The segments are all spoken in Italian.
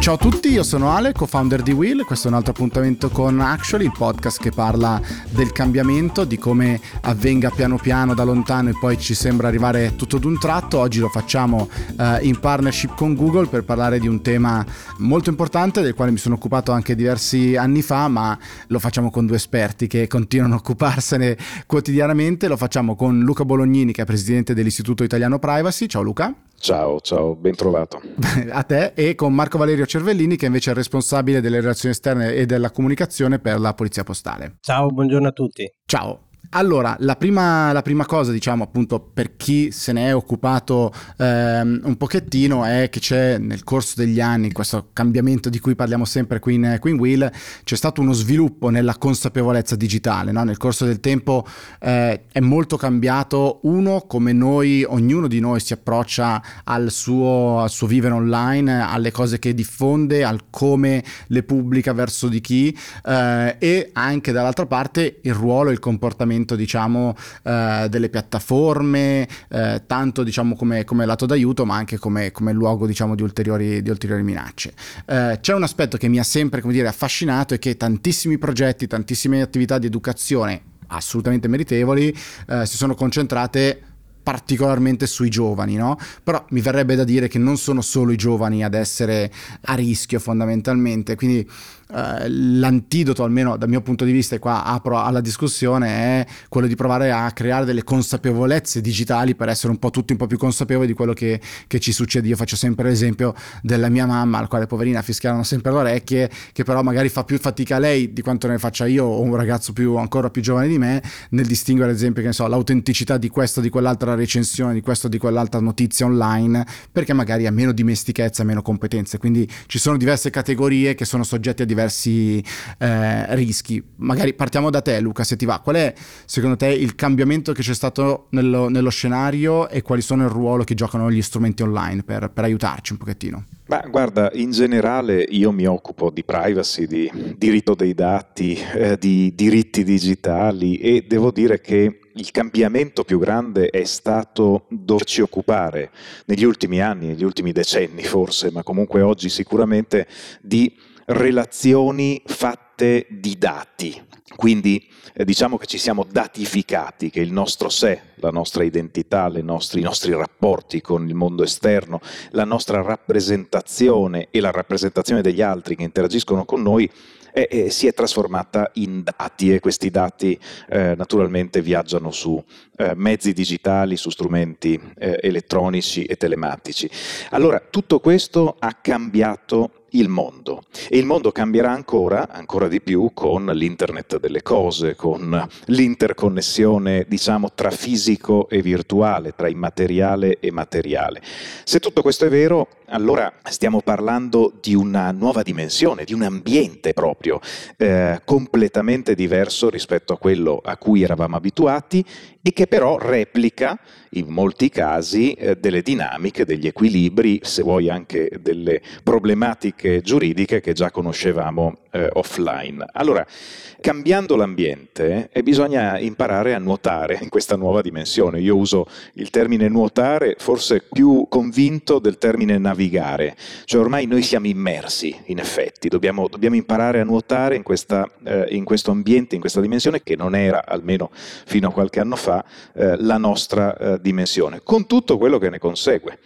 Ciao a tutti, io sono Ale, co-founder di Will. Questo è un altro appuntamento con Actually, il podcast che parla del cambiamento, di come avvenga piano piano da lontano e poi ci sembra arrivare tutto d'un tratto. Oggi lo facciamo in partnership con Google per parlare di un tema molto importante del quale mi sono occupato anche diversi anni fa, ma lo facciamo con due esperti che continuano a occuparsene quotidianamente. Lo facciamo con Luca Bolognini, che è presidente dell'Istituto Italiano Privacy. Ciao Luca. Ciao, ben trovato. A te. E con Marco Valerio Cervellini, che invece è responsabile delle relazioni esterne e della comunicazione per la Polizia Postale. Ciao, buongiorno a tutti. Ciao. Allora, la prima cosa, diciamo appunto per chi se ne è occupato un pochettino, è che c'è nel corso degli anni, questo cambiamento di cui parliamo sempre qui in Will, c'è stato uno sviluppo nella consapevolezza digitale, no? Nel corso del tempo è molto cambiato, come ognuno di noi si approccia al suo vivere online, alle cose che diffonde, al come le pubblica, verso di chi, e anche dall'altra parte il ruolo e il comportamento, diciamo, delle piattaforme, tanto diciamo come lato d'aiuto, ma anche come luogo, diciamo, di ulteriori minacce. C'è un aspetto che mi ha sempre, affascinato, è che tantissimi progetti, tantissime attività di educazione assolutamente meritevoli si sono concentrate particolarmente sui giovani, no? Però mi verrebbe da dire che non sono solo i giovani ad essere a rischio, fondamentalmente, quindi l'antidoto, almeno dal mio punto di vista, e qua apro alla discussione, è quello di provare a creare delle consapevolezze digitali per essere tutti un po' più consapevoli di quello che ci succede. Io faccio sempre l'esempio della mia mamma, al quale, poverina, fischiavano sempre le orecchie, che però magari fa più fatica lei di quanto ne faccia io o un ragazzo ancora più giovane di me nel distinguere, ad esempio, che ne so, l'autenticità di questa o di quell'altra recensione, di questa o di quell'altra notizia online, perché magari ha meno dimestichezza, meno competenze. Quindi ci sono diverse categorie che sono soggette a diversi rischi. Magari partiamo da te, Luca, se ti va. Qual è secondo te il cambiamento che c'è stato nello scenario e quali sono il ruolo che giocano gli strumenti online per aiutarci un pochettino? Ma guarda, in generale io mi occupo di privacy, di diritto dei dati, di diritti digitali, e devo dire che il cambiamento più grande è stato doverci occupare negli ultimi anni, negli ultimi decenni forse, ma comunque oggi sicuramente, di relazioni fatte di dati. Quindi diciamo che ci siamo datificati, che il nostro sé, la nostra identità, i nostri rapporti con il mondo esterno, la nostra rappresentazione e la rappresentazione degli altri che interagiscono con noi si è trasformata in dati, e questi dati naturalmente viaggiano su mezzi digitali, su strumenti elettronici e telematici. Allora, tutto questo ha cambiato il mondo, e il mondo cambierà ancora di più con l'internet delle cose, con l'interconnessione, diciamo, tra fisico e virtuale, tra immateriale e materiale. Se tutto questo è vero, allora stiamo parlando di una nuova dimensione, di un ambiente proprio completamente diverso rispetto a quello a cui eravamo abituati, e che però replica in molti casi delle dinamiche, degli equilibri, se vuoi anche delle problematiche giuridiche che già conoscevamo offline. Allora, cambiando l'ambiente, bisogna imparare a nuotare in questa nuova dimensione. Io uso il termine nuotare forse più convinto del termine navigare, cioè ormai noi siamo immersi, in effetti, dobbiamo imparare a nuotare in questo ambiente, in questa dimensione che non era, almeno fino a qualche anno fa, la nostra dimensione, con tutto quello che ne consegue,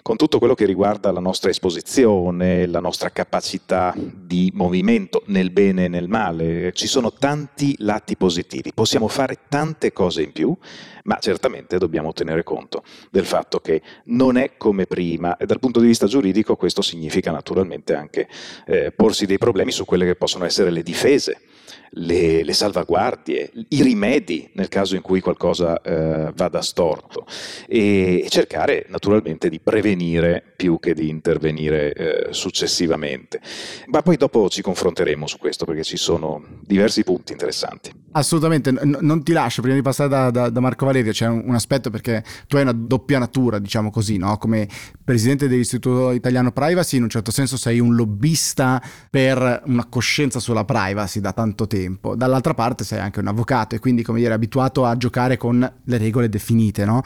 con tutto quello che riguarda la nostra esposizione, la nostra capacità di movimento nel bene e nel male. Ci sono tanti lati positivi, possiamo fare tante cose in più, ma certamente dobbiamo tenere conto del fatto che non è come prima, e dal punto di vista giuridico questo significa naturalmente anche porsi dei problemi su quelle che possono essere le difese, le salvaguardie, i rimedi nel caso in cui qualcosa vada storto, e cercare naturalmente di prevenire più che di intervenire successivamente. Ma poi dopo ci confronteremo su questo, perché ci sono diversi punti interessanti. Assolutamente, non ti lascio prima di passare da Marco Valerio. C'è un aspetto, perché tu hai una doppia natura, diciamo così, no? Come presidente dell'Istituto Italiano Privacy, in un certo senso sei un lobbista per una coscienza sulla privacy da tanto certo tempo. Dall'altra parte sei anche un avvocato e quindi, come dire, abituato a giocare con le regole definite, no?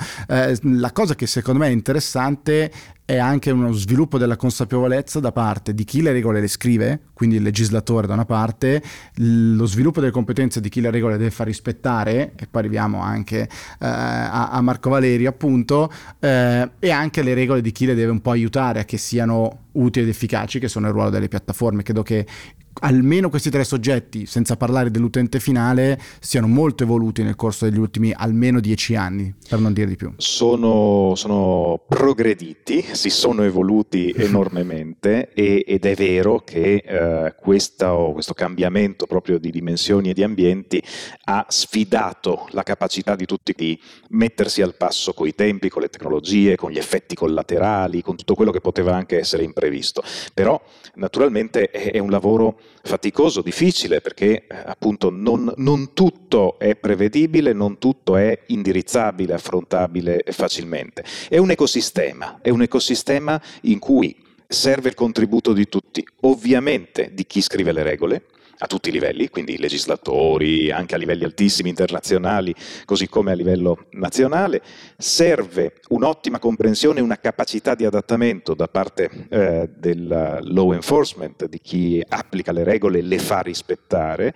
La cosa che secondo me è interessante è anche uno sviluppo della consapevolezza da parte di chi le regole le scrive, quindi il legislatore da una parte, lo sviluppo delle competenze di chi le regole deve far rispettare, e poi arriviamo anche a Marco Valerio appunto, e anche le regole di chi le deve un po' aiutare a che siano utili ed efficaci, che sono il ruolo delle piattaforme. Credo che almeno questi tre soggetti, senza parlare dell'utente finale, siano molto evoluti nel corso degli ultimi almeno 10 anni, per non dire di più. Sono progrediti, si sono evoluti enormemente ed è vero che questo cambiamento proprio di dimensioni e di ambienti ha sfidato la capacità di tutti di mettersi al passo coi tempi, con le tecnologie, con gli effetti collaterali, con tutto quello che poteva anche essere imprevisto. Però naturalmente è un lavoro faticoso, difficile, perché appunto non tutto è prevedibile, non tutto è indirizzabile, affrontabile facilmente. È un ecosistema in cui serve il contributo di tutti, ovviamente di chi scrive le regole, a tutti i livelli, quindi legislatori, anche a livelli altissimi internazionali, così come a livello nazionale. Serve un'ottima comprensione e una capacità di adattamento da parte del law enforcement, di chi applica le regole e le fa rispettare,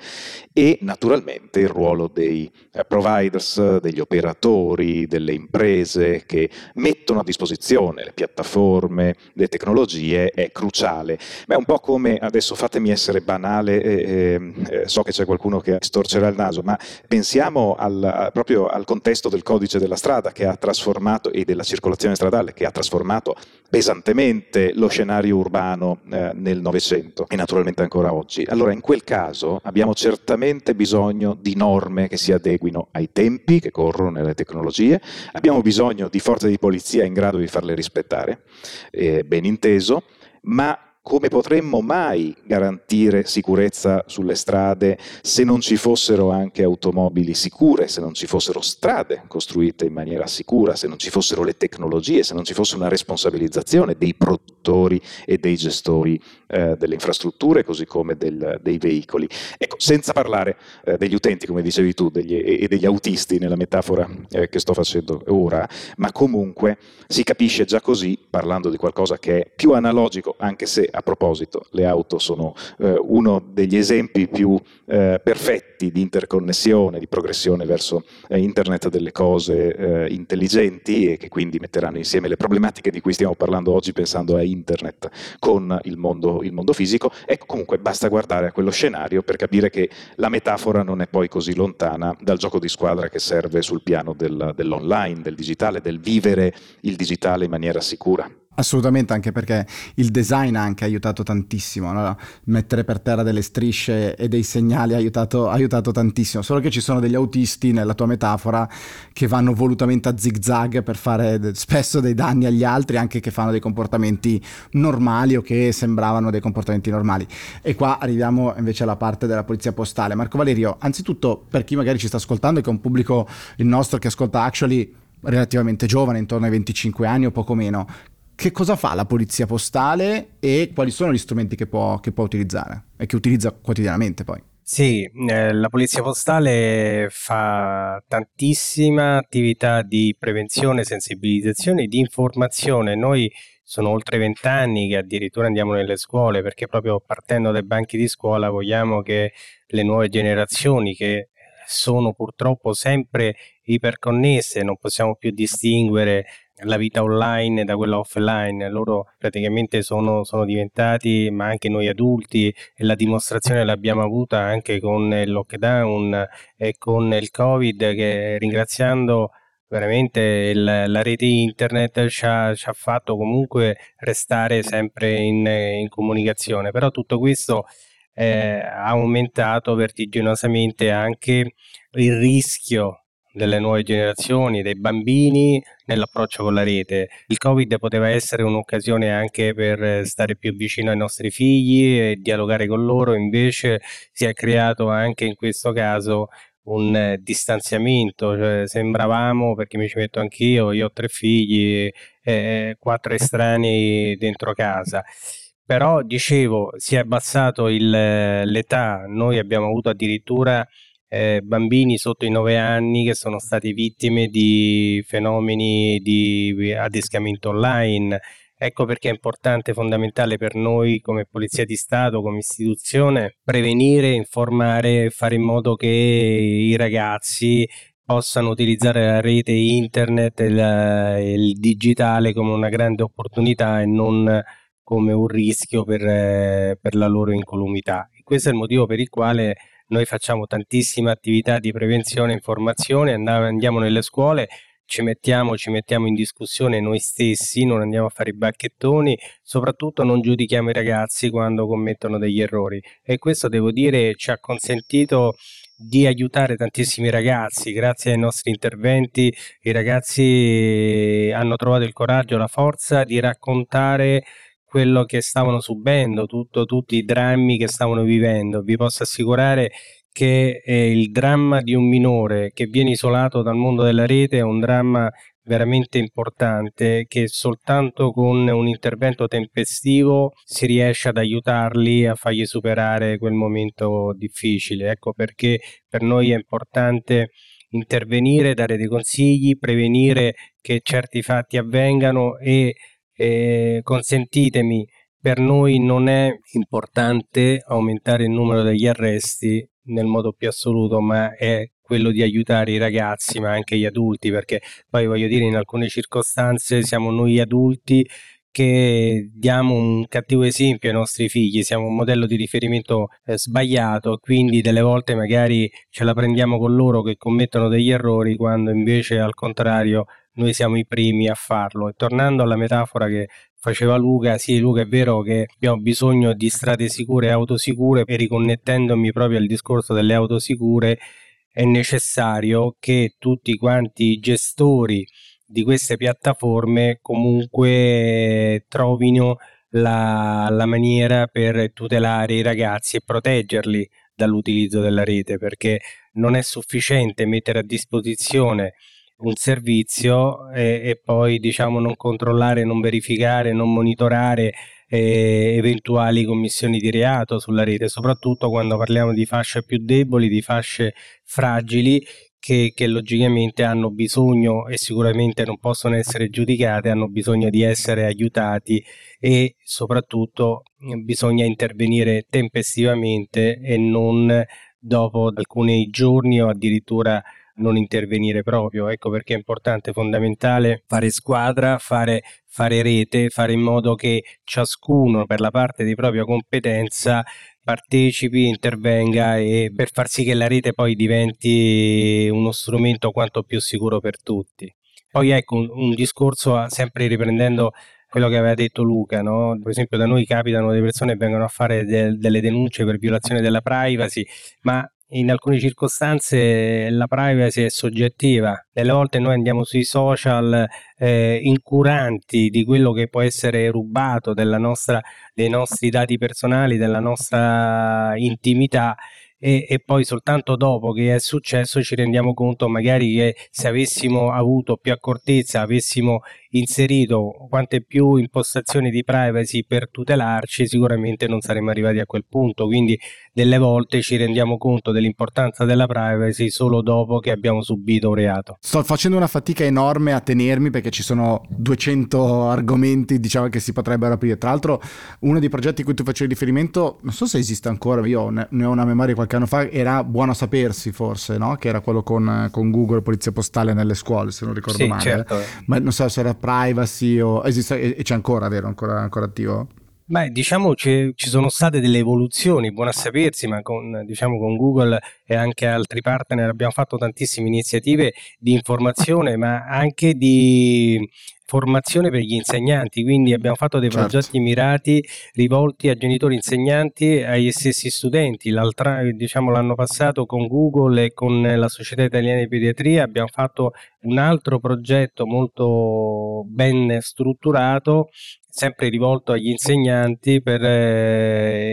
e naturalmente il ruolo dei providers, degli operatori, delle imprese che mettono a disposizione le piattaforme, le tecnologie, è cruciale. Ma è un po' come, adesso fatemi essere banale, so che c'è qualcuno che storcerà il naso, ma pensiamo proprio al contesto del codice della strada, che ha trasformato, e della circolazione stradale, che ha trasformato pesantemente lo scenario urbano nel Novecento e naturalmente ancora oggi. Allora, in quel caso abbiamo certamente bisogno di norme che si adeguino ai tempi che corrono nelle tecnologie, abbiamo bisogno di forze di polizia in grado di farle rispettare, ben inteso, ma come potremmo mai garantire sicurezza sulle strade se non ci fossero anche automobili sicure, se non ci fossero strade costruite in maniera sicura, se non ci fossero le tecnologie, se non ci fosse una responsabilizzazione dei produttori e dei gestori delle infrastrutture, così come dei veicoli. Ecco, senza parlare degli utenti, come dicevi tu, e degli autisti nella metafora che sto facendo ora, ma comunque si capisce già così, parlando di qualcosa che è più analogico, anche se a proposito, le auto sono uno degli esempi più perfetti di interconnessione, di progressione verso Internet delle cose intelligenti, e che quindi metteranno insieme le problematiche di cui stiamo parlando oggi, pensando a Internet, con il mondo fisico. Ecco, comunque basta guardare a quello scenario per capire che la metafora non è poi così lontana dal gioco di squadra che serve sul piano dell'online, del digitale, del vivere il digitale in maniera sicura. Assolutamente, anche perché il design anche ha aiutato tantissimo, no? Mettere per terra delle strisce e dei segnali ha aiutato tantissimo, solo che ci sono degli autisti nella tua metafora che vanno volutamente a zigzag per fare spesso dei danni agli altri, anche che fanno dei comportamenti normali o che sembravano dei comportamenti normali. E qua arriviamo invece alla parte della polizia postale. Marco Valerio, anzitutto, per chi magari ci sta ascoltando e che è un pubblico, il nostro, che ascolta Actually, relativamente giovane, intorno ai 25 anni o poco meno, che cosa fa la polizia postale e quali sono gli strumenti che può utilizzare e che utilizza quotidianamente poi? Sì, la polizia postale fa tantissima attività di prevenzione, sensibilizzazione e di informazione. Noi sono oltre 20 anni che addirittura andiamo nelle scuole, perché proprio partendo dai banchi di scuola vogliamo che le nuove generazioni, che sono purtroppo sempre iperconnesse, non possiamo più distinguere la vita online da quella offline, loro praticamente sono diventati, ma anche noi adulti, e la dimostrazione l'abbiamo avuta anche con il lockdown e con il Covid, che ringraziando veramente la rete internet ci ha fatto comunque restare sempre in comunicazione. Però tutto questo ha aumentato vertiginosamente anche il rischio delle nuove generazioni, dei bambini, nell'approccio con la rete. Il Covid poteva essere un'occasione anche per stare più vicino ai nostri figli e dialogare con loro, invece si è creato anche in questo caso un distanziamento, cioè sembravamo, perché mi ci metto anch'io, io ho 3 figli, 4 estranei dentro casa. Però, dicevo, si è abbassato l'età, noi abbiamo avuto addirittura bambini sotto i 9 anni che sono stati vittime di fenomeni di adescamento online. Ecco perché è importante, fondamentale per noi come Polizia di Stato, come istituzione, prevenire, informare, fare in modo che i ragazzi possano utilizzare la rete internet e il digitale come una grande opportunità e non come un rischio per la loro incolumità. E questo è il motivo per il quale noi facciamo tantissima attività di prevenzione e informazione, andiamo nelle scuole, ci mettiamo in discussione noi stessi, non andiamo a fare i bacchettoni, soprattutto non giudichiamo i ragazzi quando commettono degli errori. E questo, devo dire, ci ha consentito di aiutare tantissimi ragazzi. Grazie ai nostri interventi i ragazzi hanno trovato il coraggio, la forza di raccontare quello che stavano subendo, tutti i drammi che stavano vivendo. Vi posso assicurare che il dramma di un minore che viene isolato dal mondo della rete è un dramma veramente importante, che soltanto con un intervento tempestivo si riesce ad aiutarli, a fargli superare quel momento difficile. Ecco perché per noi è importante intervenire, dare dei consigli, prevenire che certi fatti avvengano e consentitemi, per noi non è importante aumentare il numero degli arresti nel modo più assoluto, ma è quello di aiutare i ragazzi, ma anche gli adulti, perché poi, voglio dire, in alcune circostanze siamo noi adulti che diamo un cattivo esempio ai nostri figli, siamo un modello di riferimento sbagliato, quindi delle volte magari ce la prendiamo con loro che commettono degli errori, quando invece al contrario noi siamo i primi a farlo. E tornando alla metafora che faceva Luca, sì, Luca, è vero che abbiamo bisogno di strade sicure e autosicure, e riconnettendomi proprio al discorso delle autosicure è necessario che tutti quanti i gestori di queste piattaforme comunque trovino la maniera per tutelare i ragazzi e proteggerli dall'utilizzo della rete, perché non è sufficiente mettere a disposizione un servizio e poi, diciamo, non controllare, non verificare, non monitorare eventuali commissioni di reato sulla rete, soprattutto quando parliamo di fasce più deboli, di fasce fragili che logicamente hanno bisogno, e sicuramente non possono essere giudicate, hanno bisogno di essere aiutati, e soprattutto bisogna intervenire tempestivamente e non dopo alcuni giorni o addirittura non intervenire proprio. Ecco perché è importante, fondamentale fare squadra, fare rete, fare in modo che ciascuno per la parte di propria competenza partecipi, intervenga, e per far sì che la rete poi diventi uno strumento quanto più sicuro per tutti. Poi ecco un discorso, sempre riprendendo quello che aveva detto Luca, no? Per esempio da noi capitano delle persone che vengono a fare delle denunce per violazione della privacy, ma in alcune circostanze la privacy è soggettiva. Delle volte noi andiamo sui social incuranti di quello che può essere rubato dei nostri dati personali, della nostra intimità, e poi soltanto dopo che è successo ci rendiamo conto magari che se avessimo avuto più accortezza, avessimo inserito quante più impostazioni di privacy per tutelarci, sicuramente non saremmo arrivati a quel punto. Quindi delle volte ci rendiamo conto dell'importanza della privacy solo dopo che abbiamo subito un reato. Sto facendo una fatica enorme a tenermi perché ci sono 200 argomenti, diciamo, che si potrebbero aprire. Tra l'altro uno dei progetti a cui tu facevi riferimento, non so se esiste ancora, io ne ho una memoria qualche anno fa, era Buono a Sapersi, forse, no? Che era quello con Google, Polizia Postale nelle scuole, se non ricordo male. Certo. Ma non so se era privacy o esiste, e c'è ancora, vero? Ancora attivo? Beh, diciamo ci sono state delle evoluzioni, Buono a Sapersi, ma con Google e anche altri partner abbiamo fatto tantissime iniziative di informazione, ma anche di formazione per gli insegnanti, quindi abbiamo fatto dei progetti mirati rivolti a genitori, insegnanti, agli stessi studenti. L'anno passato con Google e con la Società Italiana di Pediatria abbiamo fatto un altro progetto molto ben strutturato, sempre rivolto agli insegnanti, per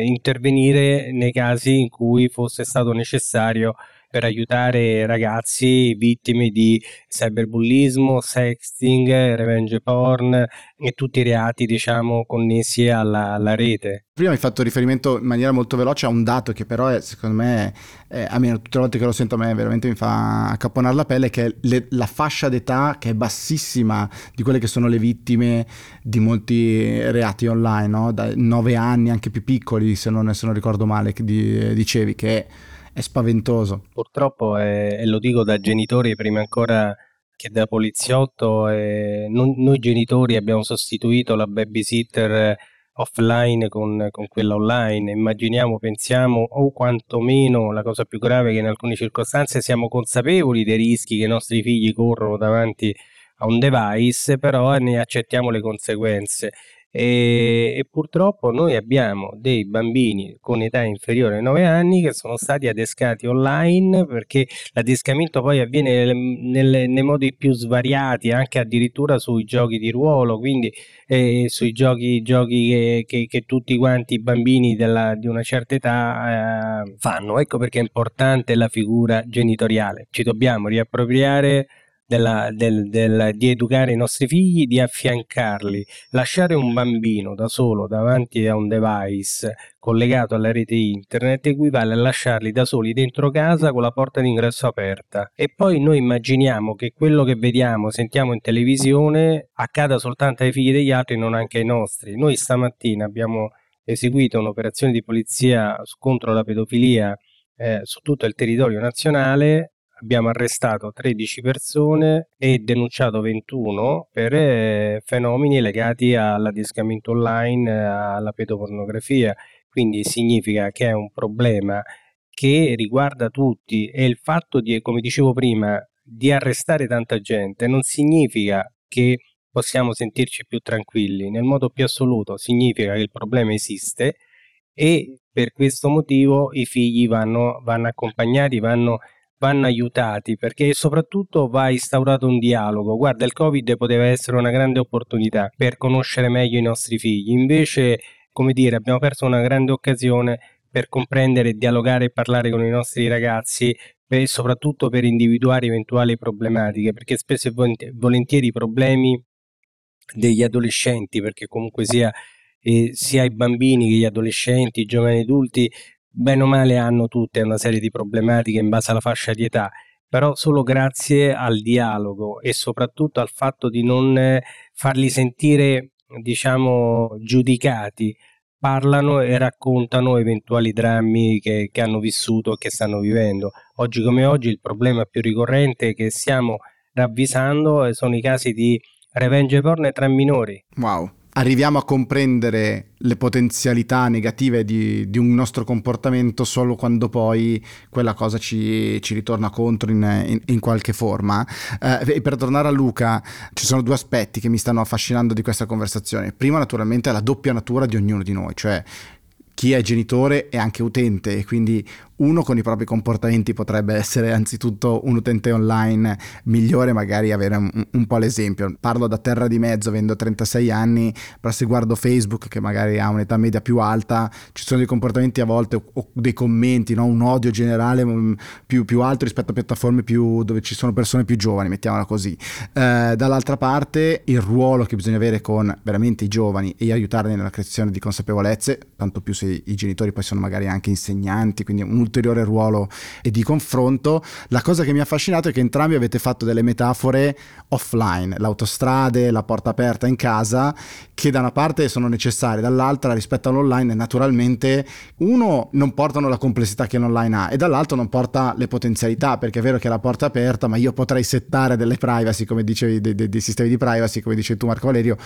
intervenire nei casi in cui fosse stato necessario per aiutare ragazzi vittime di cyberbullismo, sexting, revenge porn e tutti i reati, diciamo, connessi alla rete. Prima hai fatto riferimento in maniera molto veloce a un dato che però è, secondo me, almeno tutte le volte che lo sento a me veramente mi fa accapponare la pelle, che è la fascia d'età che è bassissima di quelle che sono le vittime di molti reati online, no? Da 9 anni, anche più piccoli, se non ricordo male, dicevi che è spaventoso. Purtroppo, e lo dico da genitori prima ancora che da poliziotto, noi genitori abbiamo sostituito la babysitter offline con quella online. Immaginiamo, pensiamo, o quantomeno la cosa più grave è che in alcune circostanze siamo consapevoli dei rischi che i nostri figli corrono davanti a un device, però ne accettiamo le conseguenze. E purtroppo noi abbiamo dei bambini con età inferiore ai 9 anni che sono stati adescati online, perché l'adescamento poi avviene nei modi più svariati, anche addirittura sui giochi di ruolo, quindi sui giochi che tutti quanti i bambini di una certa età fanno. Ecco perché è importante la figura genitoriale. Ci dobbiamo riappropriare di educare i nostri figli, di affiancarli. Lasciare un bambino da solo davanti a un device collegato alla rete internet equivale a lasciarli da soli dentro casa con la porta d'ingresso aperta. E poi noi immaginiamo che quello che vediamo, sentiamo in televisione accada soltanto ai figli degli altri e non anche ai nostri. Noi stamattina abbiamo eseguito un'operazione di polizia contro la pedofilia su tutto il territorio nazionale. Abbiamo arrestato 13 persone e denunciato 21 per fenomeni legati all'adescamento online, alla pedopornografia. Quindi significa che è un problema che riguarda tutti, e il fatto di, come dicevo prima, di arrestare tanta gente non significa che possiamo sentirci più tranquilli, nel modo più assoluto. Significa che il problema esiste e per questo motivo i figli vanno accompagnati, vanno aiutati, perché soprattutto va instaurato un dialogo. Guarda, il Covid poteva essere una grande opportunità per conoscere meglio i nostri figli, invece, come dire, abbiamo perso una grande occasione per comprendere, dialogare e parlare con i nostri ragazzi, e soprattutto per individuare eventuali problematiche, perché spesso e volentieri i problemi degli adolescenti, perché comunque sia i bambini che gli adolescenti, i giovani adulti, bene o male hanno tutte una serie di problematiche in base alla fascia di età, però solo grazie al dialogo e soprattutto al fatto di non farli sentire, diciamo, giudicati, parlano e raccontano eventuali drammi che hanno vissuto e che stanno vivendo. Oggi come oggi il problema più ricorrente che stiamo ravvisando sono i casi di revenge porn tra minori. Wow. Arriviamo a comprendere le potenzialità negative di un nostro comportamento solo quando poi quella cosa ci ritorna contro in qualche forma. E per tornare a Luca, ci sono due aspetti che mi stanno affascinando di questa conversazione. Prima, naturalmente, è la doppia natura di ognuno di noi, cioè chi è genitore è anche utente, e quindi uno con i propri comportamenti potrebbe essere anzitutto un utente online migliore, magari avere un po' l'esempio. Parlo da terra di mezzo, avendo 36 anni, però se guardo Facebook, che magari ha un'età media più alta, ci sono dei comportamenti a volte o dei commenti, no? Un odio generale più alto rispetto a piattaforme dove ci sono persone più giovani, mettiamola così. Dall'altra parte, il ruolo che bisogna avere con veramente i giovani e aiutarli nella creazione di consapevolezze, tanto più se i genitori poi sono magari anche insegnanti, quindi un ulteriore ruolo e di confronto. La cosa che mi ha affascinato è che entrambi avete fatto delle metafore offline, l'autostrade, la porta aperta in casa, che da una parte sono necessarie, dall'altra rispetto all'online naturalmente uno non portano la complessità che l'online ha e dall'altro non porta le potenzialità, perché è vero che è la porta aperta, ma io potrei settare delle privacy, come dicevi, dei sistemi di privacy, come dicevi tu Marco Valerio,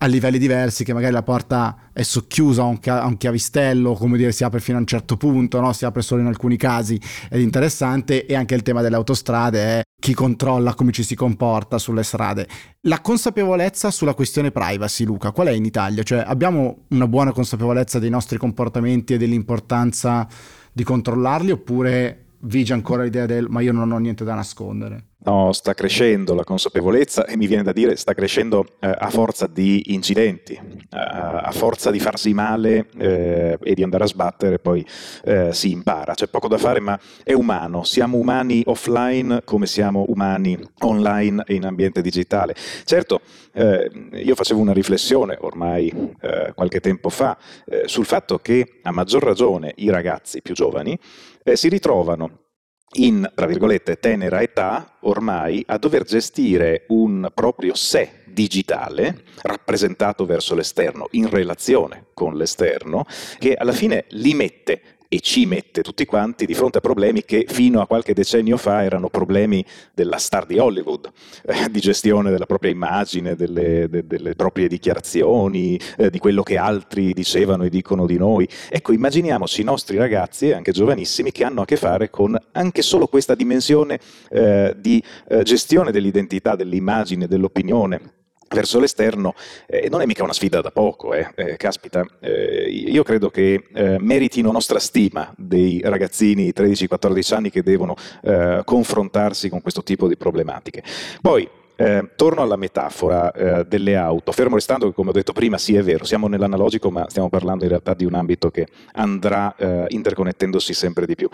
a livelli diversi, che magari la porta è socchiusa a un chiavistello, come dire, si apre fino a un certo punto, no? Si apre solo in alcuni casi, è interessante. E anche il tema delle autostrade è chi controlla come ci si comporta sulle strade. La consapevolezza sulla questione privacy, Luca, qual è in Italia? Cioè, abbiamo una buona consapevolezza dei nostri comportamenti e dell'importanza di controllarli, oppure vige ancora l'idea del ma io non ho niente da nascondere? No, sta crescendo la consapevolezza e mi viene da dire sta crescendo a forza di incidenti, a forza di farsi male e di andare a sbattere, poi si impara. C'è poco da fare, ma è umano. Siamo umani offline come siamo umani online e in ambiente digitale. Certo, io facevo una riflessione ormai qualche tempo fa sul fatto che a maggior ragione i ragazzi più giovani si ritrovano in, tra virgolette, tenera età ormai a dover gestire un proprio sé digitale rappresentato verso l'esterno, in relazione con l'esterno, che alla fine li mette e ci mette tutti quanti di fronte a problemi che fino a qualche decennio fa erano problemi della star di Hollywood, di gestione della propria immagine, delle proprie dichiarazioni, di quello che altri dicevano e dicono di noi. Ecco, immaginiamoci i nostri ragazzi, anche giovanissimi, che hanno a che fare con anche solo questa dimensione di gestione dell'identità, dell'immagine, dell'opinione verso l'esterno. Non è mica una sfida da poco, caspita. Io credo che meritino nostra stima dei ragazzini 13-14 anni che devono confrontarsi con questo tipo di problematiche. Poi torno alla metafora delle auto, fermo restando che, come ho detto prima, sì, è vero, siamo nell'analogico, ma stiamo parlando in realtà di un ambito che andrà interconnettendosi sempre di più.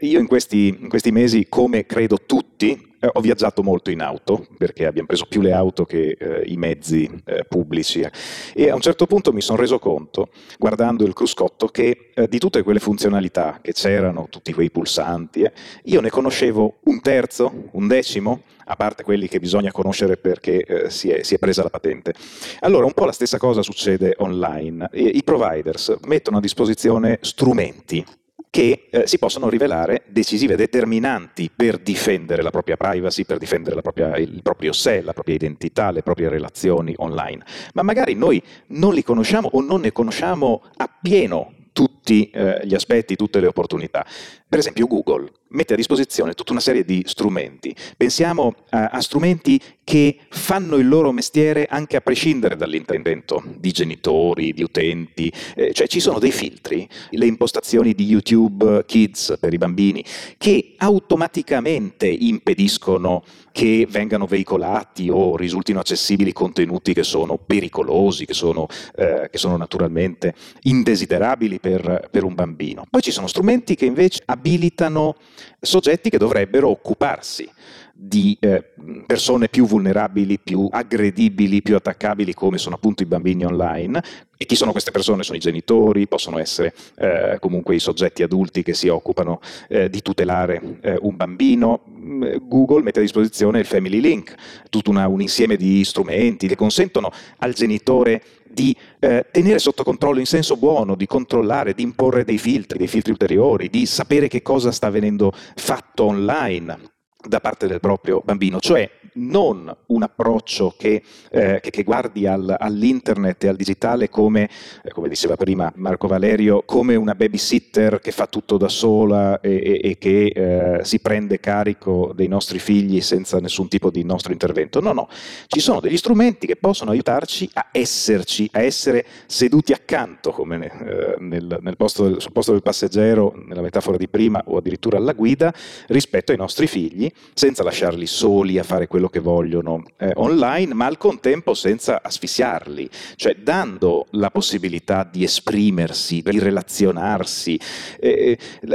Io in questi mesi, come credo tutti, ho viaggiato molto in auto, perché abbiamo preso più le auto che i mezzi pubblici, e a un certo punto mi sono reso conto, guardando il cruscotto, che di tutte quelle funzionalità che c'erano, tutti quei pulsanti, io ne conoscevo un terzo, un decimo, a parte quelli che bisogna conoscere perché si è presa la patente. Allora, un po' la stessa cosa succede online. I providers mettono a disposizione strumenti che si possono rivelare decisive, determinanti per difendere la propria privacy, per difendere il proprio sé, la propria identità, le proprie relazioni online. Ma magari noi non li conosciamo o non ne conosciamo appieno tutti gli aspetti, tutte le opportunità. Per esempio Google mette a disposizione tutta una serie di strumenti. Pensiamo a strumenti che fanno il loro mestiere anche a prescindere dall'intendimento di genitori, di utenti, cioè ci sono dei filtri, le impostazioni di YouTube Kids per i bambini, che automaticamente impediscono che vengano veicolati o risultino accessibili contenuti che sono pericolosi, che sono naturalmente indesiderabili per un bambino. Poi ci sono strumenti che invece abilitano soggetti che dovrebbero occuparsi di persone più vulnerabili, più aggredibili, più attaccabili, come sono appunto i bambini online. E chi sono queste persone? Sono i genitori, possono essere comunque i soggetti adulti che si occupano di tutelare un bambino. Google mette a disposizione il Family Link, tutto un insieme di strumenti che consentono al genitore di tenere sotto controllo in senso buono, di controllare, di imporre dei filtri ulteriori, di sapere che cosa sta venendo fatto online da parte del proprio bambino, cioè non un approccio che guardi all'internet e al digitale come diceva prima Marco Valerio, come una babysitter che fa tutto da sola e che si prende carico dei nostri figli senza nessun tipo di nostro intervento. No, ci sono degli strumenti che possono aiutarci a esserci, a essere seduti accanto, come sul posto del passeggero, nella metafora di prima, o addirittura alla guida, rispetto ai nostri figli, senza lasciarli soli a fare quello che vogliono online, ma al contempo senza asfissiarli, cioè dando la possibilità di esprimersi, di relazionarsi,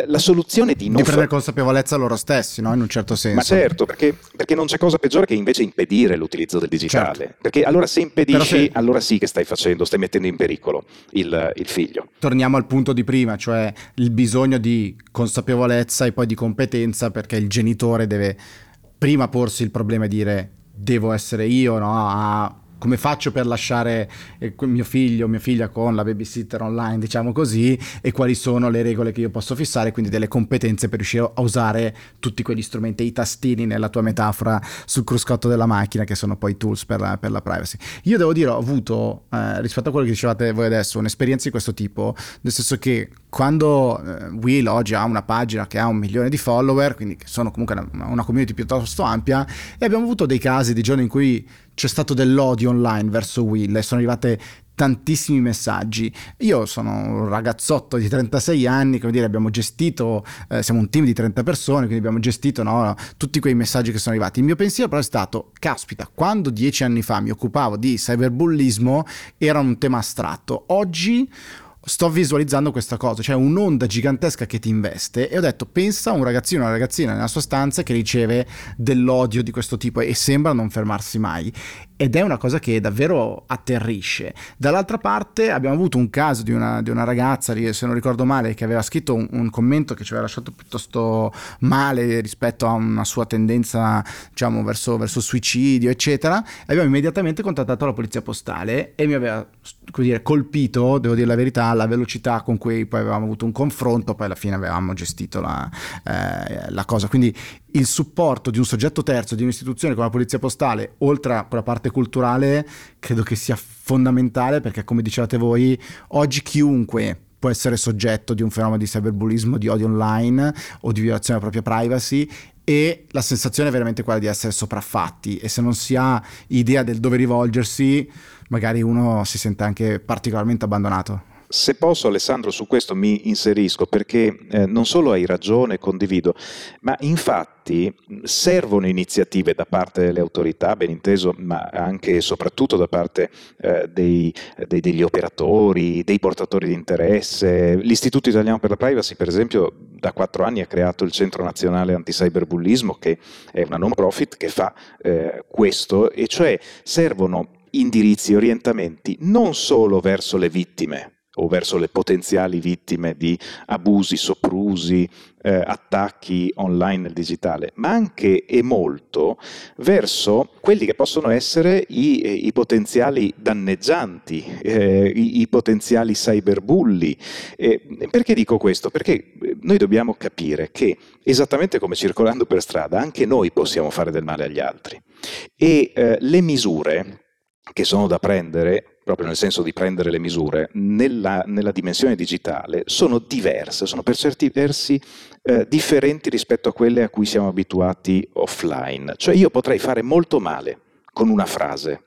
la soluzione di prendere consapevolezza loro stessi, no? In un certo senso. Ma certo, perché non c'è cosa peggiore che invece impedire l'utilizzo del digitale, certo. Perché allora se impedisci, allora sì che stai mettendo in pericolo il figlio. Torniamo al punto di prima, cioè il bisogno di consapevolezza e poi di competenza, perché il genitore deve prima porsi il problema e dire devo essere io, no? Come faccio per lasciare mio figlio o mia figlia con la babysitter online, diciamo così, e quali sono le regole che io posso fissare, quindi delle competenze per riuscire a usare tutti quegli strumenti, i tastini nella tua metafora sul cruscotto della macchina, che sono poi tools per la privacy. Io devo dire, ho avuto, rispetto a quello che dicevate voi adesso, un'esperienza di questo tipo, nel senso che quando Will oggi ha una pagina che ha 1 milione di follower, quindi che sono comunque una community piuttosto ampia, e abbiamo avuto dei casi di giorni in cui c'è stato dell'odio di online verso Will e sono arrivate tantissimi messaggi. Io sono un ragazzotto di 36 anni, come dire, abbiamo gestito, siamo un team di 30 persone, quindi abbiamo gestito tutti quei messaggi che sono arrivati. Il mio pensiero però è stato: caspita, quando 10 anni fa mi occupavo di cyberbullismo era un tema astratto, oggi sto visualizzando questa cosa, cioè un'onda gigantesca che ti investe. E ho detto, pensa a un ragazzino o una ragazzina nella sua stanza che riceve dell'odio di questo tipo e sembra non fermarsi mai. Ed è una cosa che davvero atterrisce. Dall'altra parte abbiamo avuto un caso di una ragazza, se non ricordo male, che aveva scritto un commento che ci aveva lasciato piuttosto male rispetto a una sua tendenza, diciamo, verso suicidio, eccetera. Abbiamo immediatamente contattato la Polizia Postale e mi aveva, come dire, colpito, devo dire la verità, la velocità con cui poi avevamo avuto un confronto, poi alla fine avevamo gestito la cosa. Quindi il supporto di un soggetto terzo, di un'istituzione come la Polizia Postale, oltre a quella parte culturale, credo che sia fondamentale, perché come dicevate voi, oggi chiunque può essere soggetto di un fenomeno di cyberbullismo, di odio online o di violazione della propria privacy, e la sensazione è veramente quella di essere sopraffatti, e se non si ha idea del dove rivolgersi, magari uno si sente anche particolarmente abbandonato. Se posso, Alessandro, su questo mi inserisco, perché non solo hai ragione, condivido, ma infatti servono iniziative da parte delle autorità, ben inteso, ma anche e soprattutto da parte degli operatori, dei portatori di interesse. L'Istituto Italiano per la Privacy, per esempio, da 4 anni ha creato il Centro Nazionale Anticyberbullismo, che è una non profit che fa questo, e cioè servono indirizzi, orientamenti, non solo verso le vittime o verso le potenziali vittime di abusi, soprusi, attacchi online nel digitale, ma anche e molto verso quelli che possono essere i potenziali danneggianti, i potenziali cyberbulli. Perché dico questo? Perché noi dobbiamo capire che, esattamente come circolando per strada, anche noi possiamo fare del male agli altri. E le misure che sono da prendere, proprio nel senso di prendere le misure, nella dimensione digitale, sono diverse, sono per certi versi differenti rispetto a quelle a cui siamo abituati offline. Cioè io potrei fare molto male con una frase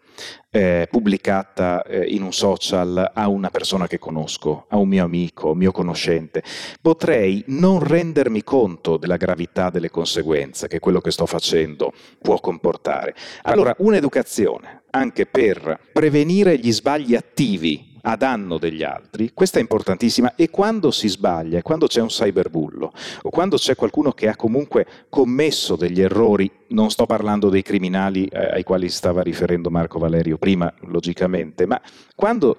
pubblicata in un social a una persona che conosco, a un mio amico, mio conoscente. Potrei non rendermi conto della gravità delle conseguenze che quello che sto facendo può comportare. Allora, un'educazione anche per prevenire gli sbagli attivi a danno degli altri, questa è importantissima. E quando si sbaglia, quando c'è un cyberbullo o quando c'è qualcuno che ha comunque commesso degli errori, non sto parlando dei criminali ai quali stava riferendo Marco Valerio prima, logicamente, ma quando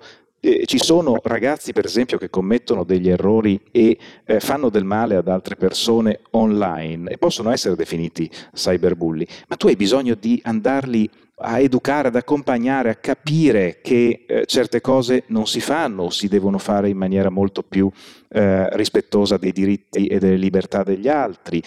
ci sono ragazzi, per esempio, che commettono degli errori e fanno del male ad altre persone online e possono essere definiti cyberbulli, ma tu hai bisogno di andarli a educare, ad accompagnare, a capire che certe cose non si fanno o si devono fare in maniera molto più rispettosa dei diritti e delle libertà degli altri,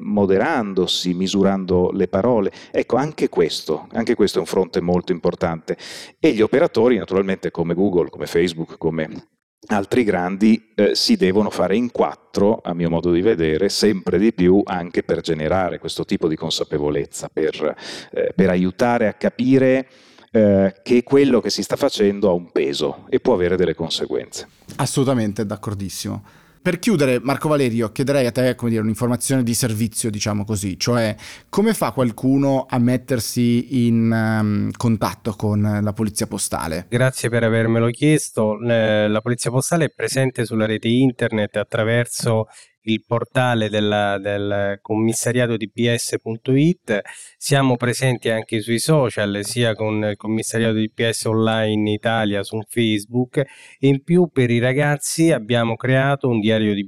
moderandosi, misurando le parole. Ecco, anche questo è un fronte molto importante. E gli operatori, naturalmente, come Google, come Facebook, come altri grandi, si devono fare in quattro, a mio modo di vedere, sempre di più, anche per generare questo tipo di consapevolezza, per aiutare a capire che quello che si sta facendo ha un peso e può avere delle conseguenze. Assolutamente, d'accordissimo. Per chiudere, Marco Valerio, chiederei a te, come dire, un'informazione di servizio, diciamo così, cioè come fa qualcuno a mettersi in contatto con la Polizia Postale? Grazie per avermelo chiesto. La Polizia Postale è presente sulla rete internet attraverso il portale del commissariato di ps.it. Siamo presenti anche sui social, sia con il commissariato di PS Online Italia su Facebook, e in più per i ragazzi abbiamo creato un diario di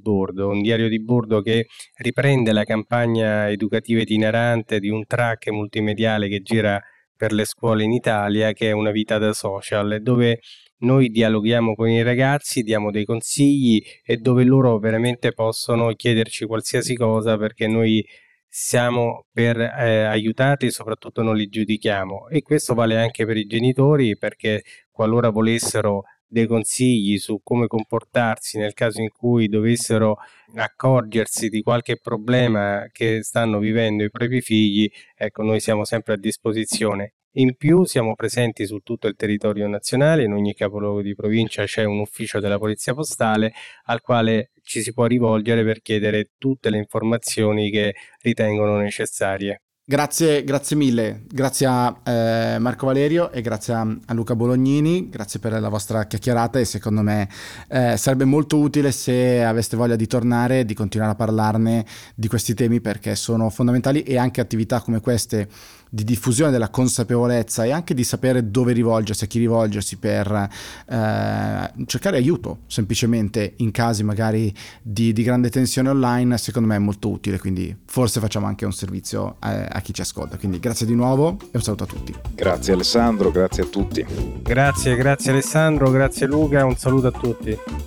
bordo che riprende la campagna educativa itinerante di un track multimediale che gira per le scuole in Italia, che è Una vita da social, dove noi dialoghiamo con i ragazzi, diamo dei consigli e dove loro veramente possono chiederci qualsiasi cosa, perché noi siamo per aiutarli, soprattutto non li giudichiamo. E questo vale anche per i genitori, perché qualora volessero dei consigli su come comportarsi nel caso in cui dovessero accorgersi di qualche problema che stanno vivendo i propri figli, ecco, noi siamo sempre a disposizione. In più siamo presenti su tutto il territorio nazionale, in ogni capoluogo di provincia c'è un ufficio della Polizia Postale al quale ci si può rivolgere per chiedere tutte le informazioni che ritengono necessarie. Grazie mille, grazie a Marco Valerio e grazie a Luca Bolognini, grazie per la vostra chiacchierata e secondo me sarebbe molto utile se aveste voglia di tornare, di continuare a parlarne di questi temi perché sono fondamentali e anche attività come queste di diffusione della consapevolezza e anche di sapere dove rivolgersi, a chi rivolgersi per cercare aiuto semplicemente in casi magari di grande tensione online, secondo me è molto utile, quindi forse facciamo anche un servizio a chi ci ascolta, quindi grazie di nuovo e un saluto a tutti. Grazie Alessandro, grazie a tutti. Grazie Alessandro, grazie Luca, un saluto a tutti.